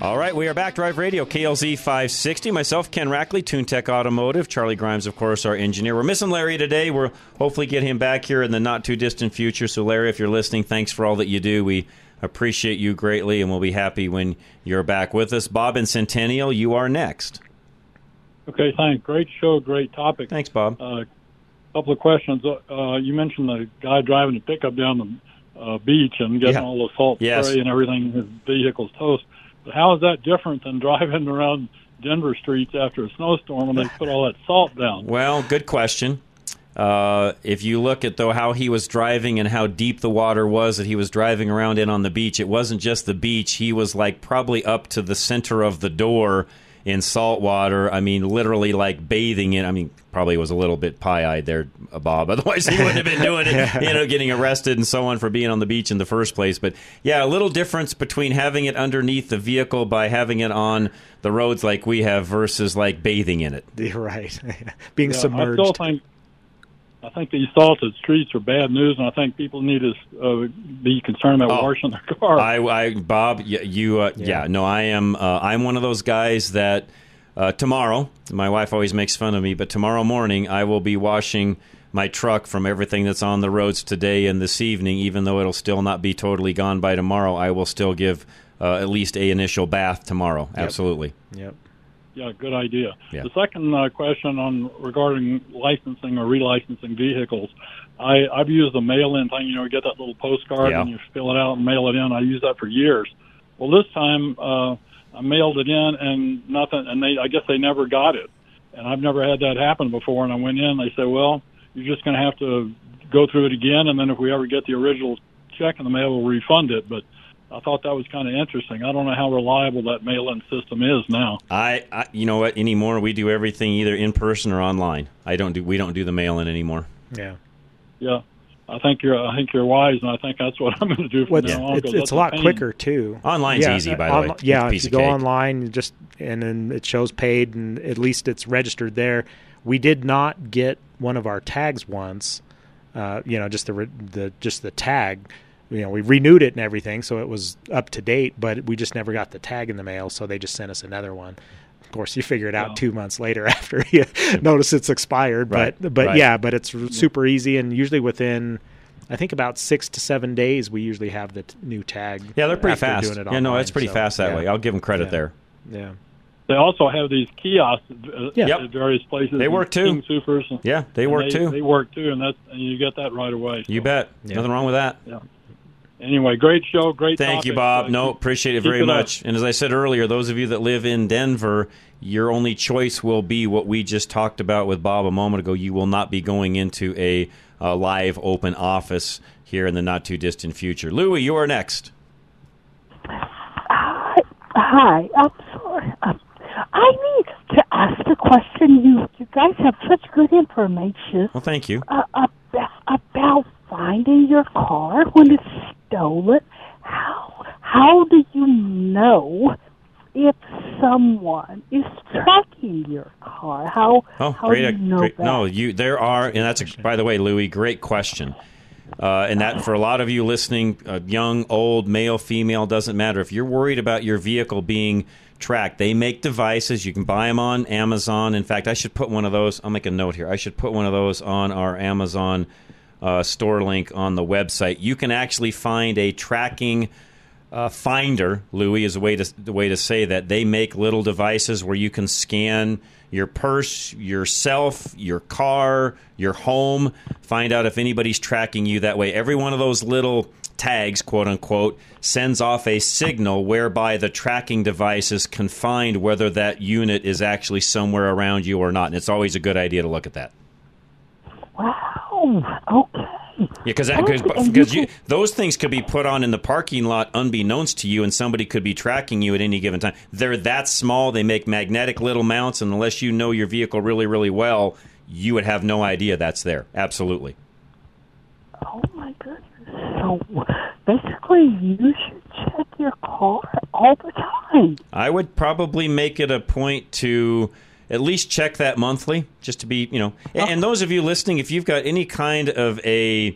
All right, we are back. Drive Radio, K L Z five sixty. Myself, Ken Rackley, TuneTech Automotive. Charlie Grimes, of course, our engineer. We're missing Larry today. We'll hopefully get him back here in the not-too-distant future. So, Larry, if you're listening, thanks for all that you do. We appreciate you greatly, and we'll be happy when you're back with us. Bob and Centennial, you are next. Okay, thanks. Great show, great topic. Thanks, Bob. A uh, couple of questions. Uh, you mentioned the guy driving the pickup down the uh, beach and getting yeah. all the salt yes. spray and everything, his vehicle's toast. But how is that different than driving around Denver streets after a snowstorm when they put all that salt down? Well, good question. Uh, if you look at, though, how he was driving and how deep the water was that he was driving around in on the beach, it wasn't just the beach. He was, like, probably up to the center of the door in salt water. I mean, literally like bathing in. I mean, probably was a little bit pie-eyed there, Bob. Otherwise, he wouldn't have been doing it, you know, getting arrested and so on for being on the beach in the first place. But, yeah, a little difference between having it underneath the vehicle by having it on the roads like we have versus, like, bathing in it. You're right. Being yeah, submerged. I still think, I think these salted streets are bad news, and I think people need to uh, be concerned about oh, washing their car. I, I, Bob, you, you uh, yeah. yeah, no, I am uh, I'm one of those guys that uh, tomorrow, my wife always makes fun of me, but tomorrow morning I will be washing my truck from everything that's on the roads today and this evening, even though it'll still not be totally gone by tomorrow. I will still give uh, at least a initial bath tomorrow. Yep. Absolutely. Yep. Yeah, good idea. Yeah. The second uh, question on regarding licensing or relicensing vehicles, I, I've used the mail-in thing. You know, you get that little postcard yeah. and you fill it out and mail it in. I used that for years. Well, this time uh, I mailed it in and nothing, and they, I guess they never got it. And I've never had that happen before. And I went in and they said, well, you're just going to have to go through it again. And then if we ever get the original check in the mail, we'll refund it. But I thought that was kind of interesting. I don't know how reliable that mail-in system is now. I, I, you know what? Anymore, we do everything either in person or online. I don't do. We don't do the mail-in anymore. Yeah, yeah. I think you're. I think you're wise, and I think that's what I'm going to do from well, now yeah. on. It's, it's a lot pain. quicker too. Online's yeah, easy, by on, the way. Yeah, if you go cake. online, just and then it shows paid, and at least it's registered there. We did not get one of our tags once. Uh, you know, just the the just the tag. You know, we renewed it and everything, so it was up to date, but we just never got the tag in the mail, so they just sent us another one. Of course, you figure it out wow. two months later after you notice it's expired. Right. But, but right. yeah, but it's super easy, and usually within, I think, about six to seven days, we usually have the t- new tag. Yeah, they're pretty fast. Doing it online, yeah, no, it's pretty so, fast that yeah. way. I'll give them credit yeah. there. Yeah. They also have these kiosks uh, yeah. at various places. They work, too. And, yeah, they work, they, too. They work, too, and, that's, and you get that right away. So. You bet. Yeah. Nothing wrong with that. Yeah. Anyway, great show, great Thank topic. you, Bob. Uh, no, appreciate it very it much. Up. And as I said earlier, those of you that live in Denver, your only choice will be what we just talked about with Bob a moment ago. You will not be going into a, a live open office here in the not-too-distant future. Louie, you are next. Uh, hi. I'm sorry. Um, I need to ask the question. You, you guys have such good information. Well, thank you. Uh, about, about finding your car when it's stolen. How how do you know if someone is tracking your car? How oh, how great, do you know great, that? No, you there are, and that's a, by the way, Louie, great question. Uh, and that for a lot of you listening, uh, young, old, male, female, doesn't matter. If you're worried about your vehicle being tracked, they make devices. You can buy them on Amazon. In fact, I should put one of those. I'll make a note here. I should put one of those on our Amazon Uh, store link on the website. You can actually find a tracking uh, finder, Louis, is a way to, the way to say that. They make little devices where you can scan your purse, yourself, your car, your home, find out if anybody's tracking you that way. Every one of those little tags, quote-unquote, sends off a signal whereby the tracking device is confined whether that unit is actually somewhere around you or not. And it's always a good idea to look at that. Wow. Okay. Yeah, because okay. those things could be put on in the parking lot unbeknownst to you, and somebody could be tracking you at any given time. They're that small. They make magnetic little mounts, and unless you know your vehicle really, really well, you would have no idea that's there. Absolutely. Oh, my goodness. So basically, you should check your car all the time. I would probably make it a point to at least check that monthly, just to be, you know. And those of you listening, if you've got any kind of a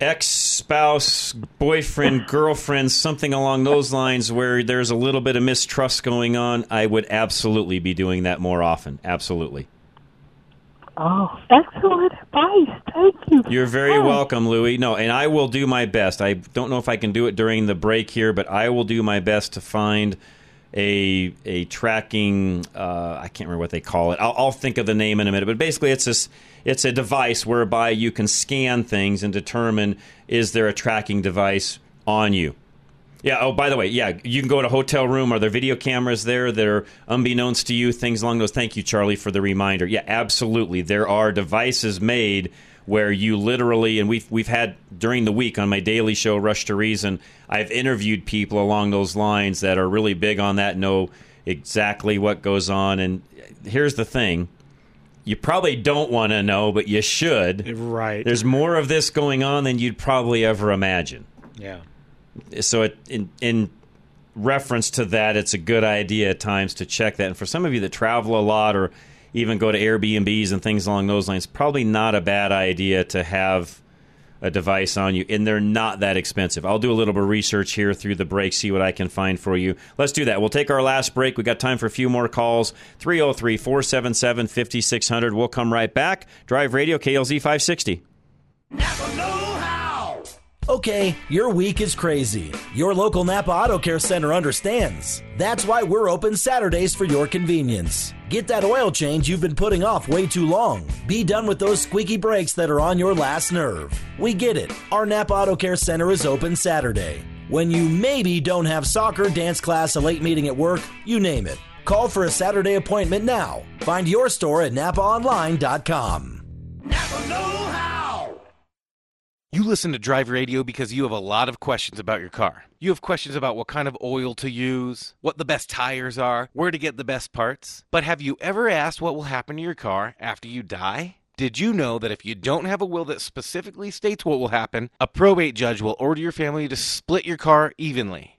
ex-spouse, boyfriend, girlfriend, something along those lines where there's a little bit of mistrust going on, I would absolutely be doing that more often. Absolutely. Oh, excellent advice. Thank you. You're very welcome, Louie. No, and I will do my best. I don't know if I can do it during the break here, but I will do my best to find a a tracking, uh, I can't remember what they call it. I'll, I'll think of the name in a minute. But basically, it's this, it's a device whereby you can scan things and determine, is there a tracking device on you? Yeah, oh, by the way, yeah, you can go to a hotel room. Are there video cameras there that are unbeknownst to you? Things along those. Thank you, Charlie, for the reminder. Yeah, absolutely. There are devices made where you literally, and we've, we've had during the week on my daily show, Rush to Reason, I've interviewed people along those lines that are really big on that, know exactly what goes on. And here's the thing. You probably don't want to know, but you should. Right. There's more of this going on than you'd probably ever imagine. Yeah. So it, in in reference to that, it's a good idea at times to check that. And for some of you that travel a lot or even go to Airbnbs and things along those lines, probably not a bad idea to have a device on you. And they're not that expensive. I'll do a little bit of research here through the break, see what I can find for you. Let's do that. We'll take our last break. We got time for a few more calls. three oh three, four seven seven, five six zero zero. We'll come right back. Drive Radio, K L Z five sixty. Napa know-how. Okay, your week is crazy. Your local Napa Auto Care Center understands. That's why we're open Saturdays for your convenience. Get that oil change you've been putting off way too long. Be done with those squeaky brakes that are on your last nerve. We get it. Our Napa Auto Care Center is open Saturday. When you maybe don't have soccer, dance class, a late meeting at work, you name it. Call for a Saturday appointment now. Find your store at napa online dot com. Napa know-how. You listen to Drive Radio because you have a lot of questions about your car. You have questions about what kind of oil to use, what the best tires are, where to get the best parts. But have you ever asked what will happen to your car after you die? Did you know that if you don't have a will that specifically states what will happen, a probate judge will order your family to split your car evenly?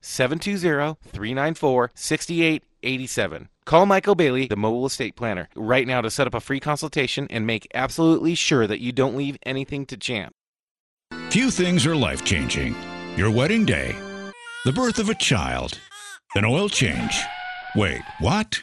seven two zero, three nine four, six eight eight seven. Call Michael Bailey, the mobile estate planner, right now to set up a free consultation and make absolutely sure that you don't leave anything to chance. Few things are life-changing. Your wedding day, the birth of a child, an oil change. Wait, what?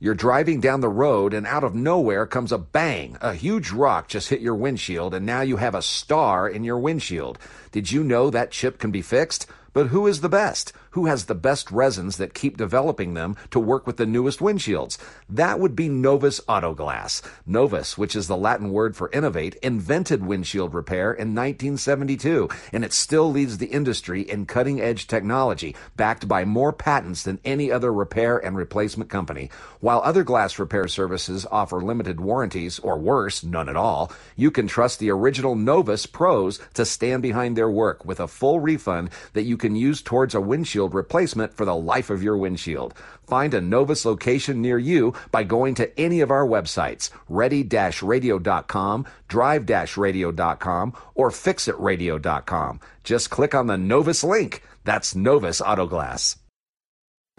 You're driving down the road and out of nowhere comes a bang. A huge rock just hit your windshield and now you have a star in your windshield. Did you know that chip can be fixed? But who is the best? Who has the best resins that keep developing them to work with the newest windshields? That would be Novus Autoglass. Novus, which is the Latin word for innovate, invented windshield repair in nineteen seventy-two, and it still leads the industry in cutting-edge technology, backed by more patents than any other repair and replacement company. While other glass repair services offer limited warranties, or worse, none at all, you can trust the original Novus pros to stand behind their work with a full refund that you can use towards a windshield replacement for the life of your windshield. Find a Novus location near you by going to any of our websites, ready radio dot com, drive radio dot com, or fix it radio dot com. Just click on the Novus link. That's Novus Autoglass.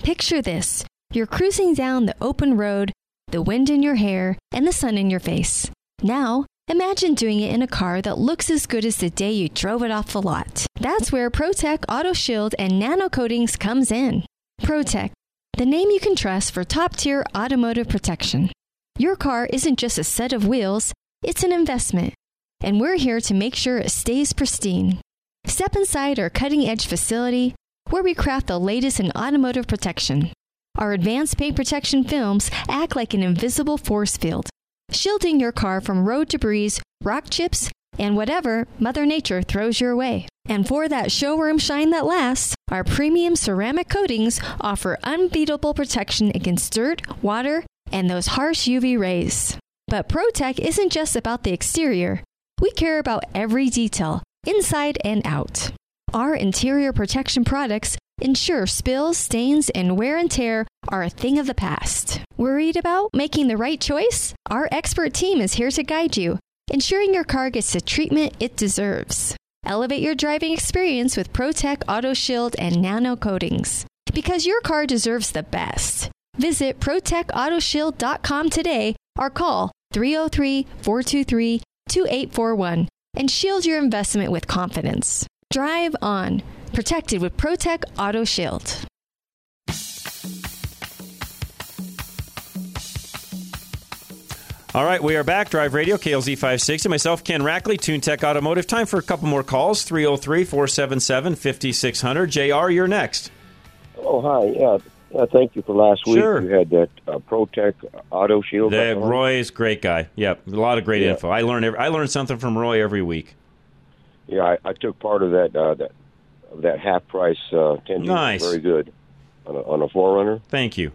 Picture this. You're cruising down the open road, the wind in your hair, and the sun in your face. Now, imagine doing it in a car that looks as good as the day you drove it off the lot. That's where ProTech Auto Shield and Nano Coatings comes in. ProTech, the name you can trust for top-tier automotive protection. Your car isn't just a set of wheels, it's an investment. And we're here to make sure it stays pristine. Step inside our cutting-edge facility where we craft the latest in automotive protection. Our advanced paint protection films act like an invisible force field, shielding your car from road debris, rock chips, and whatever Mother Nature throws your way. And for that showroom shine that lasts, our premium ceramic coatings offer unbeatable protection against dirt, water, and those harsh U V rays. But ProTech isn't just about the exterior. We care about every detail, inside and out. Our interior protection products ensure spills, stains, and wear and tear are a thing of the past. Worried about making the right choice? Our expert team is here to guide you, ensuring your car gets the treatment it deserves. Elevate your driving experience with ProTech Auto Shield and Nano Coatings, because your car deserves the best. Visit protech auto shield dot com today or call three oh three, four two three, two eight four one and shield your investment with confidence. Drive on. Protected with ProTech Auto Shield. All right, we are back. Drive Radio, K L Z five sixty. Myself, Ken Rackley, TuneTech Automotive. Time for a couple more calls, three oh three, four seven seven, five six zero zero. J R, you're next. Oh, hi. Yeah, uh, thank you for last week. Sure. You had that uh, ProTech Auto Shield. The, Roy is a great guy. Yeah, a lot of great yeah. info. I learn, every, I learn something from Roy every week. Yeah, I, I took part of that uh, that, that half-price uh, ten. Nice. Very good. On a, on a four runner. Thank you.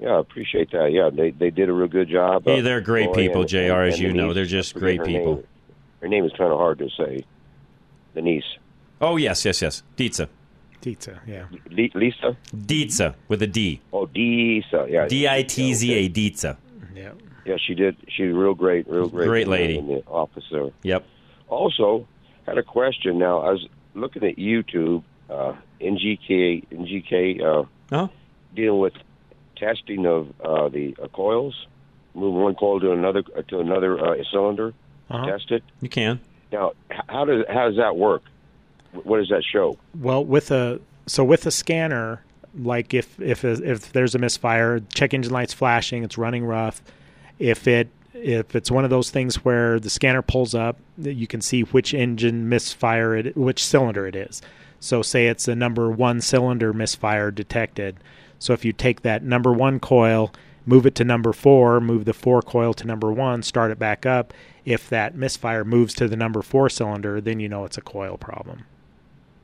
Yeah, I appreciate that. Yeah, they they did a real good job. Hey, they're great Roy people, and, J R, and, as and you know. They're just great her people. Name. Her name is kind of hard to say. Denise. Oh, yes, yes, yes. Dietza. Dietza, yeah. D- Lisa? Dietza, with a D. Oh, Dietza, yeah. D I T Z A, Dietza. Yeah. Yeah, she did. She's real great, real great. Great lady. In the office there. Yep. Also, had a question now. I was looking at YouTube, uh, N G K, N G K uh, uh-huh. dealing with testing of uh, the uh, coils, move one coil to another uh, to another uh, cylinder, uh-huh. test it. You can. Now, how does how does that work? What does that show? Well, with a so with a scanner, like if if if there's a misfire, check engine light's flashing, it's running rough. If it if it's one of those things where the scanner pulls up, you can see which engine misfire it, which cylinder it is. So, say it's a number one cylinder misfire detected. So if you take that number one coil, move it to number four, move the four coil to number one, start it back up. If that misfire moves to the number four cylinder, then you know it's a coil problem.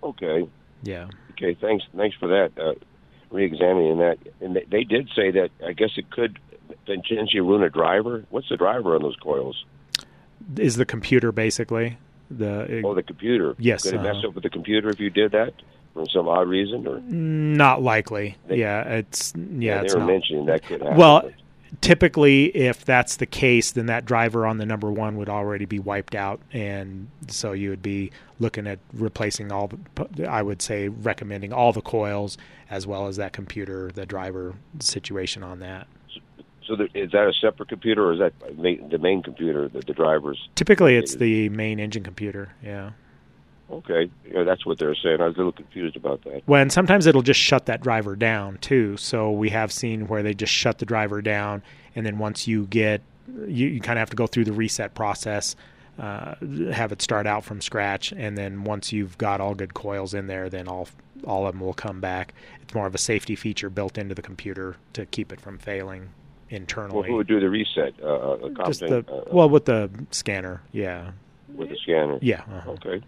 Okay. Yeah. Okay, thanks Thanks for that, uh, re-examining that. And they, they did say that, I guess it could potentially ruin a driver. What's the driver on those coils? Is the computer, basically. The it, Oh, the computer. Yes. Could it mess uh, up with the computer if you did that? For some odd reason, or not likely. They, yeah, it's yeah. yeah it's they were not. mentioning that could happen. Well, but. typically, if that's the case, then that driver on the number one would already be wiped out, and so you would be looking at replacing all. The, I would say recommending all the coils as well as that computer, the driver situation on that. So, there, is that a separate computer, or is that main, the main computer that the drivers? Typically, it's the main engine computer. Yeah. Okay, yeah, that's what they're saying. I was a little confused about that. Well, and sometimes it'll just shut that driver down, too. So we have seen where they just shut the driver down, and then once you get, you, you kind of have to go through the reset process, uh, have it start out from scratch, and then once you've got all good coils in there, then all, all of them will come back. It's more of a safety feature built into the computer to keep it from failing internally. Well, who would do the reset? Uh, a just the, uh, well, with the scanner, yeah. With the scanner? Yeah. Uh-huh. Okay.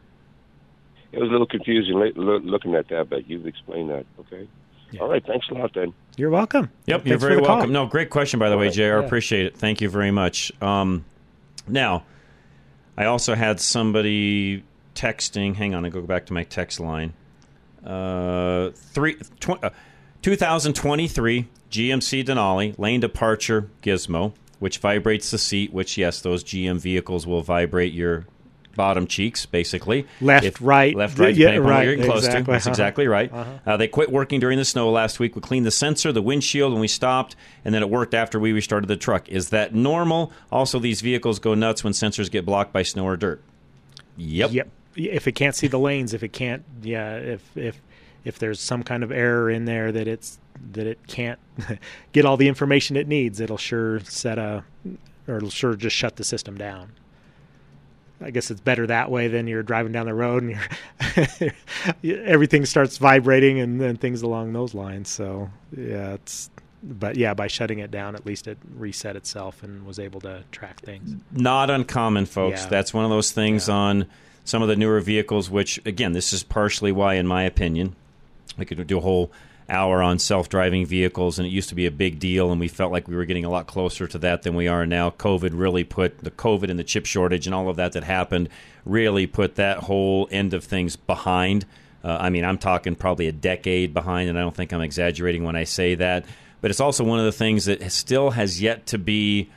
It was a little confusing looking at that, but you've explained that. Okay. Yeah. All right. Thanks a lot, then. You're welcome. Yep. Thanks you're very welcome. Call. No, great question, by the All way, right. J R. Yeah. Appreciate it. Thank you very much. Um, now, I also had somebody texting. Hang on. I go back to my text line. Uh, three, tw- uh, two thousand twenty-three G M C Denali, lane departure gizmo, which vibrates the seat, which, yes, those G M vehicles will vibrate your bottom cheeks, basically. Left, if, right. Left, right. Yeah, right. You're close exactly. to. That's uh-huh. exactly right. Uh-huh. Uh, they quit working during the snow last week. We cleaned the sensor, the windshield, and we stopped, and then it worked after we restarted the truck. Is that normal? Also, these vehicles go nuts when sensors get blocked by snow or dirt. Yep. Yep. If it can't see the lanes, if it can't, yeah, if if if there's some kind of error in there that it's that it can't get all the information it needs, it'll sure set a, or it'll sure just shut the system down. I guess it's better that way than you're driving down the road and you're everything starts vibrating and then things along those lines. So, yeah, it's but, yeah, by shutting it down, at least it reset itself and was able to track things. Not uncommon, folks. Yeah. That's one of those things yeah. on some of the newer vehicles, which, again, this is partially why, in my opinion, I could do a whole hour on self-driving vehicles, and it used to be a big deal, and we felt like we were getting a lot closer to that than we are now. COVID really put the COVID and the chip shortage and all of that that happened really put that whole end of things behind. Uh, I mean, I'm talking probably a decade behind, and I don't think I'm exaggerating when I say that. But it's also one of the things that still has yet to be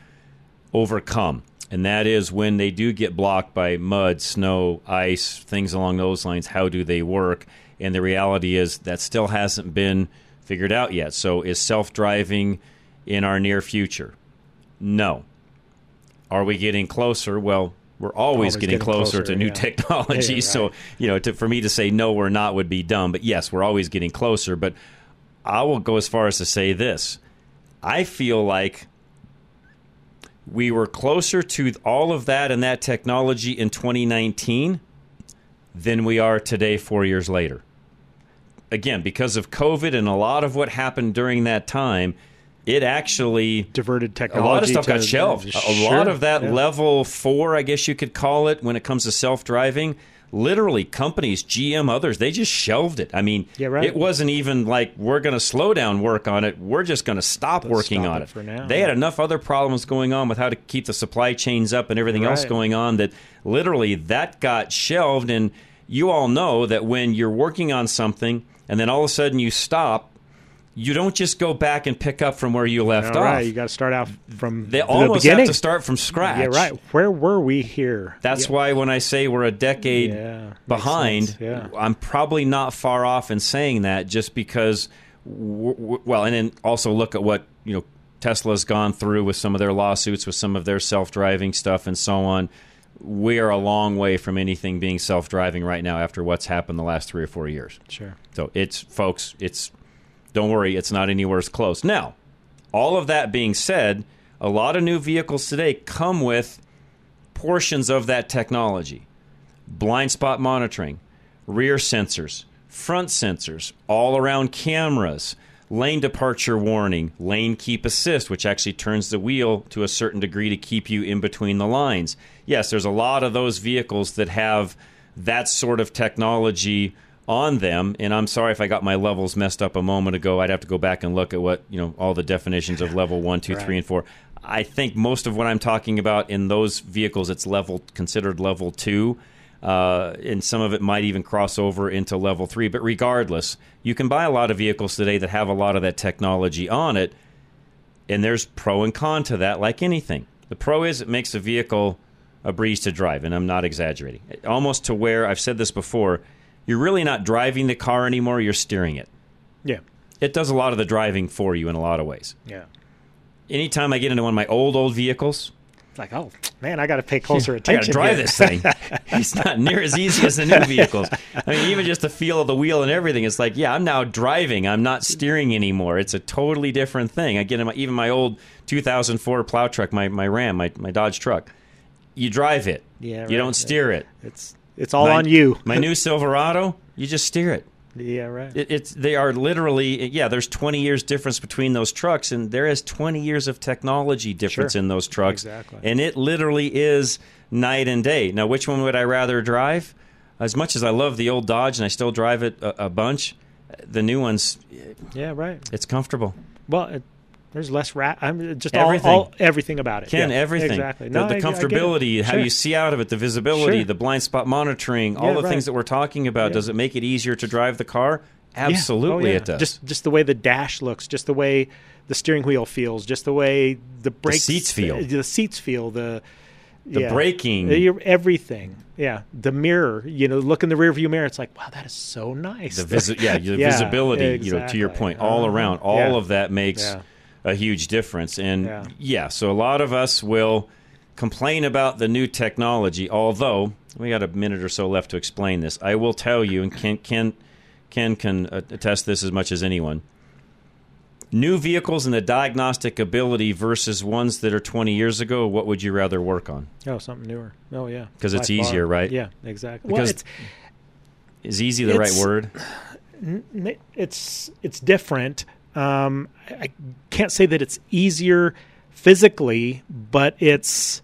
overcome, and that is when they do get blocked by mud, snow, ice, things along those lines, how do they work? And the reality is that still hasn't been figured out yet. So is self-driving in our near future? No. Are we getting closer? Well, we're always, always getting, getting closer, closer to new yeah. technology. Yeah, right. So, you know, to, for me to say, no, we're not, would be dumb. But yes, we're always getting closer. But I will go as far as to say this. I feel like we were closer to all of that and that technology in twenty nineteen than we are today, four years later. Again, because of COVID and a lot of what happened during that time, it actually diverted technology. A lot of stuff got shelved. Sure, a lot of that yeah. level four, I guess you could call it, when it comes to self-driving, literally companies, G M, others, they just shelved it. I mean, yeah, right. it wasn't even like, we're going to slow down work on it. We're just going to stop Let's working stop on it. it. For now. They yeah. had enough other problems going on with how to keep the supply chains up and everything right. else going on, that literally that got shelved. And you all know that when you're working on something and then all of a sudden you stop, you don't just go back and pick up from where you left all right. off. You got to start out from they the beginning. They almost have to start from scratch. Yeah, right. Where were we here? That's yeah. why when I say we're a decade yeah, behind, yeah. I'm probably not far off in saying that, just because, well, and then also look at what, you know, Tesla's gone through with some of their lawsuits, with some of their self-driving stuff and so on. We are a long way from anything being self-driving right now after what's happened the last three or four years. Sure. So it's, folks, it's... Don't worry, it's not anywhere as close. Now, all of that being said, a lot of new vehicles today come with portions of that technology. Blind spot monitoring, rear sensors, front sensors, all-around cameras, lane departure warning, lane keep assist, which actually turns the wheel to a certain degree to keep you in between the lines. Yes, there's a lot of those vehicles that have that sort of technology on them, and I'm sorry if I got my levels messed up a moment ago. I'd have to go back and look at what, you know, all the definitions of level one, two, right. three, and four. I think most of what I'm talking about in those vehicles, it's level considered level two, uh, and some of it might even cross over into level three. But regardless, you can buy a lot of vehicles today that have a lot of that technology on it, and there's pro and con to that, like anything. The pro is it makes a vehicle a breeze to drive, and I'm not exaggerating. Almost to where, I've said this before, you're really not driving the car anymore. You're steering it. Yeah. It does a lot of the driving for you in a lot of ways. Yeah. Anytime I get into one of my old, old vehicles, it's like, oh, man, I got to pay closer attention. I got to drive this thing. It's not near as easy as the new vehicles. I mean, even just the feel of the wheel and everything, it's like, yeah, I'm now driving. I'm not steering anymore. It's a totally different thing. I get in my, even my old two thousand four plow truck, my, my Ram, my, my Dodge truck. You drive it. Yeah. Right. You don't steer it. It's... It's all my, on you. My new Silverado, you just steer it. Yeah, right. It, it's they are literally, yeah, there's twenty years difference between those trucks, and there is twenty years of technology difference sure. in those trucks. Exactly. And it literally is night and day. Now, which one would I rather drive? As much as I love the old Dodge, and I still drive it a, a bunch, the new one's... Yeah, right. It's comfortable. Well, it, there's less... Ra- I'm just everything. All, all, everything about it. Ken, yeah, everything. Exactly. The, no, the comfortability, how sure. you see out of it, the visibility, sure. the blind spot monitoring, yeah, all the right. things that we're talking about. Yeah. Does it make it easier to drive the car? Absolutely, yeah. Oh, yeah. It does. Just just the way the dash looks, just the way the steering wheel feels, just the way the brakes... The seats feel. The, the seats feel, the... The yeah. braking. Everything. Yeah. The mirror. You know, look in the rearview mirror. It's like, wow, that is so nice. The visi- yeah, the yeah, visibility, exactly. you know, to your point, all uh-huh. around. All yeah. of that makes... Yeah. a huge difference. And yeah. yeah, so a lot of us will complain about the new technology, although we got a minute or so left to explain this. I will tell you, and Ken, Ken, Ken can attest this as much as anyone, new vehicles and the diagnostic ability versus ones that are twenty years ago, what would you rather work on? Oh, something newer. Oh, yeah. Because it's easier, far. Right? Yeah, exactly. Because well, it's, is easy the right word? It's it's different. Um, I can't say that it's easier physically, but it's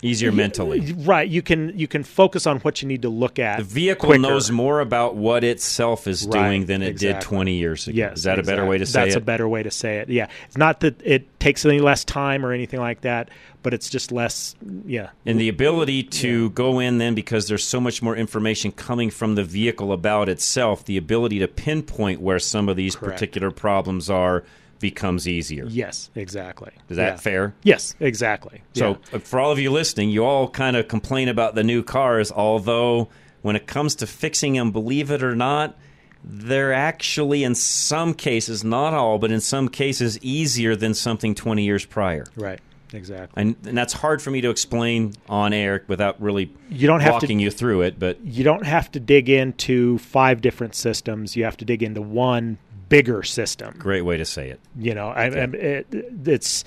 easier mentally. Right. You can you can focus on what you need to look at. The vehicle quicker. Knows more about what itself is right. doing than exactly. it did twenty years ago. Yes, is that exactly. a better way to say That's it? That's a better way to say it. Yeah. It's not that it takes any less time or anything like that, but it's just less, yeah. And the ability to yeah. go in then, because there's so much more information coming from the vehicle about itself, the ability to pinpoint where some of these Correct. Particular problems are becomes easier. Yes, exactly. Is that yeah. fair? Yes, exactly. So yeah. for all of you listening, you all kind of complain about the new cars, although when it comes to fixing them, believe it or not, they're actually in some cases, not all, but in some cases easier than something twenty years prior. Right. Exactly. And, and that's hard for me to explain on air without really you don't have walking to, you through it. But you don't have to dig into five different systems. You have to dig into one bigger system. Great way to say it. You know, I, yeah. I, it, it's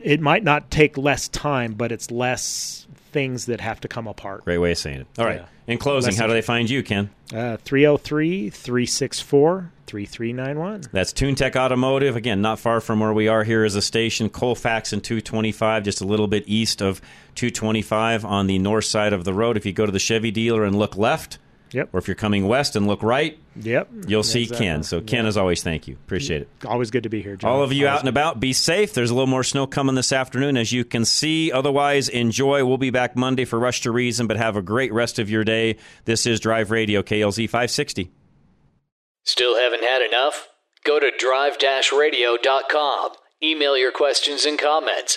it might not take less time, but it's less things that have to come apart. Great way of saying it. All right. Yeah. In closing, Lessons. How do they find you, Ken? Uh, three oh three, three six four, three three nine one. That's TuneTech Automotive. Again, not far from where we are here as a station. Colfax and two twenty-five, just a little bit east of two twenty-five on the north side of the road. If you go to the Chevy dealer and look left, yep. Or if you're coming west and look right, yep. You'll see exactly. Ken. So, Ken, yeah. As always, thank you. Appreciate it. Always good to be here, John. All of you always out and about, be safe. There's a little more snow coming this afternoon, as you can see. Otherwise, enjoy. We'll be back Monday for Rush to Reason, but have a great rest of your day. This is Drive Radio, K L Z five sixty. Still haven't had enough? Go to drive radio dot com. Email your questions and comments.